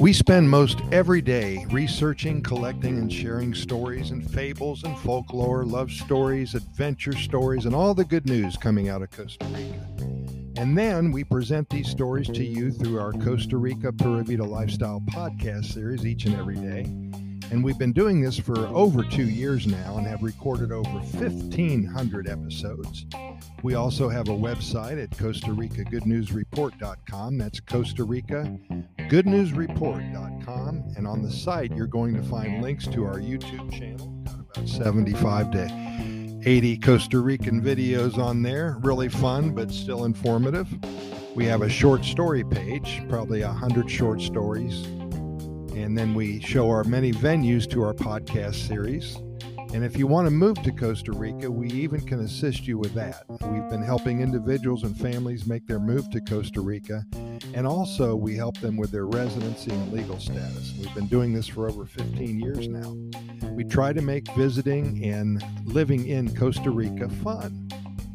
We spend most every day researching, collecting, and sharing stories and fables and folklore, love stories, adventure stories, and all the good news coming out of Costa Rica. And then we present these stories to you through our Costa Rica Pura Vida Lifestyle Podcast Series each and every day. And we've been doing this for over 2 years now and have recorded over 1,500 episodes. We also have a website at Costa Rica Good News Report.com. That's Costa Rica Good News Report.com. And on the site, you're going to find links to our YouTube channel. Got about 75 to 80 Costa Rican videos on there. Really fun, but still informative. We have a short story page, probably 100 short stories. And then we show our many venues to our podcast series. And if you want to move to Costa Rica, we even can assist you with that. We've been helping individuals and families make their move to Costa Rica. And also we help them with their residency and legal status. We've been doing this for over 15 years now. We try to make visiting and living in Costa Rica fun.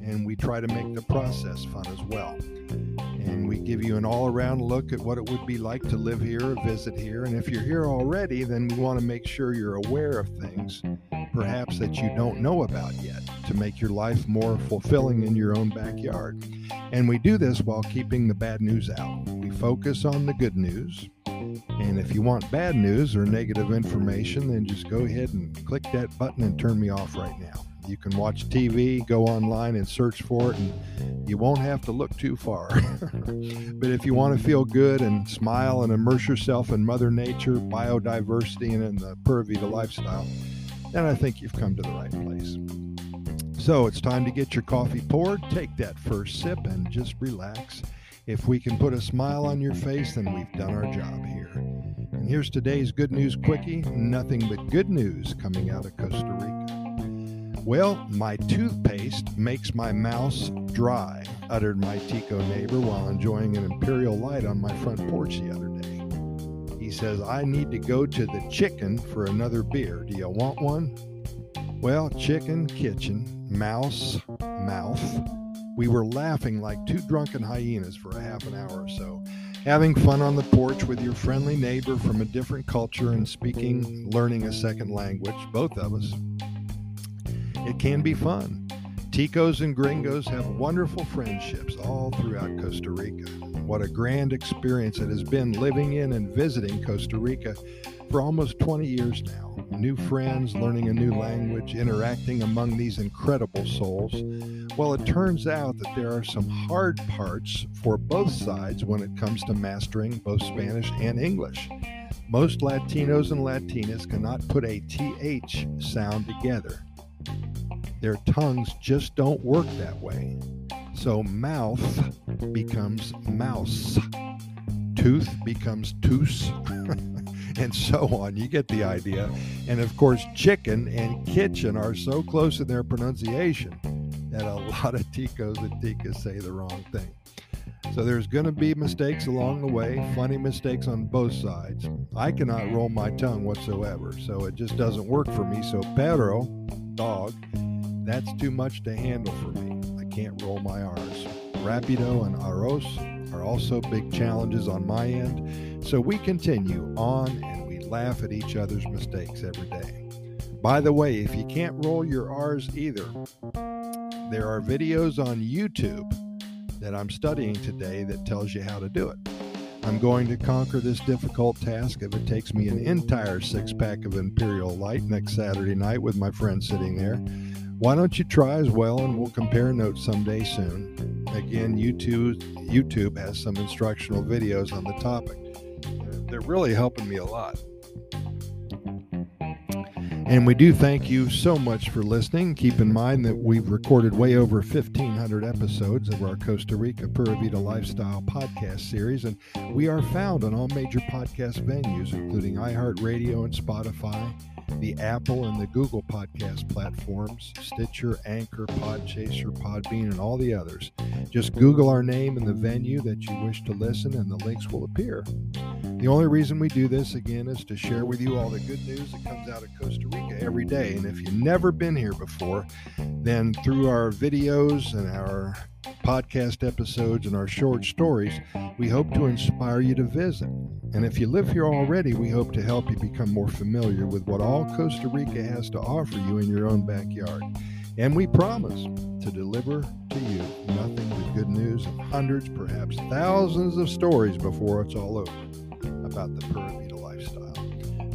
And we try to make the process fun as well. And we give you an all-around look at what it would be like to live here or visit here. And if you're here already, then we want to make sure you're aware of things, perhaps that you don't know about yet, to make your life more fulfilling in your own backyard. And we do this while keeping the bad news out. We focus on the good news. And if you want bad news or negative information, then just go ahead and click that button and turn me off right now. You can watch TV, go online and search for it, and you won't have to look too far. But if you want to feel good and smile and immerse yourself in Mother Nature, biodiversity, and in the Pura Vida lifestyle, then I think you've come to the right place. So it's time to get your coffee poured, take that first sip, and just relax. If we can put a smile on your face, then we've done our job here. And here's today's Good News Quickie, nothing but good news coming out of Costa Rica. Well, my toothpaste makes my mouth dry, uttered my Tico neighbor while enjoying an Imperial Light on my front porch the other day. He says, I need to go to the chicken for another beer. Do you want one? Well, chicken, kitchen, mouse, mouth. We were laughing like two drunken hyenas for a half an hour or so, having fun on the porch with your friendly neighbor from a different culture and learning a second language, both of us. It can be fun. Ticos and gringos have wonderful friendships all throughout Costa Rica. What a grand experience it has been living in and visiting Costa Rica for almost 20 years now. New friends, learning a new language, interacting among these incredible souls. Well, it turns out that there are some hard parts for both sides when it comes to mastering both Spanish and English. Most Latinos and Latinas cannot put a TH sound together. Their tongues just don't work that way. So mouth becomes mouse, tooth becomes toos, and so on. You get the idea. And of course, chicken and kitchen are so close in their pronunciation that a lot of Ticos and Ticas say the wrong thing. So there's going to be mistakes along the way, funny mistakes on both sides. I cannot roll my tongue whatsoever, so it just doesn't work for me. So Pedro, dog, that's too much to handle for me. I can't roll my R's. Rapido and arroz are also big challenges on my end. So we continue on and we laugh at each other's mistakes every day. By the way, if you can't roll your R's either, there are videos on YouTube that I'm studying today that tells you how to do it. I'm going to conquer this difficult task if it takes me an entire six-pack of Imperial Light next Saturday night with my friend sitting there. Why don't you try as well, and we'll compare notes someday soon. Again, YouTube has some instructional videos on the topic. They're really helping me a lot. And we do thank you so much for listening. Keep in mind that we've recorded way over 1,500 episodes of our Costa Rica Pura Vida Lifestyle podcast series, and we are found on all major podcast venues, including iHeartRadio and Spotify, the Apple and the Google podcast platforms, Stitcher, Anchor, Podchaser, Podbean, and all the others. Just Google our name and the venue that you wish to listen, and the links will appear. The only reason we do this, again, is to share with you all the good news that comes out of Costa Rica every day. And if you've never been here before, then through our videos and our podcast episodes, and our short stories, we hope to inspire you to visit. And if you live here already, we hope to help you become more familiar with what all Costa Rica has to offer you in your own backyard. And we promise to deliver to you nothing but good news and hundreds, perhaps thousands of stories before it's all over about the Pura Vida lifestyle.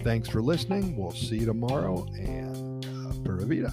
Thanks for listening. We'll see you tomorrow, and Pura Vida.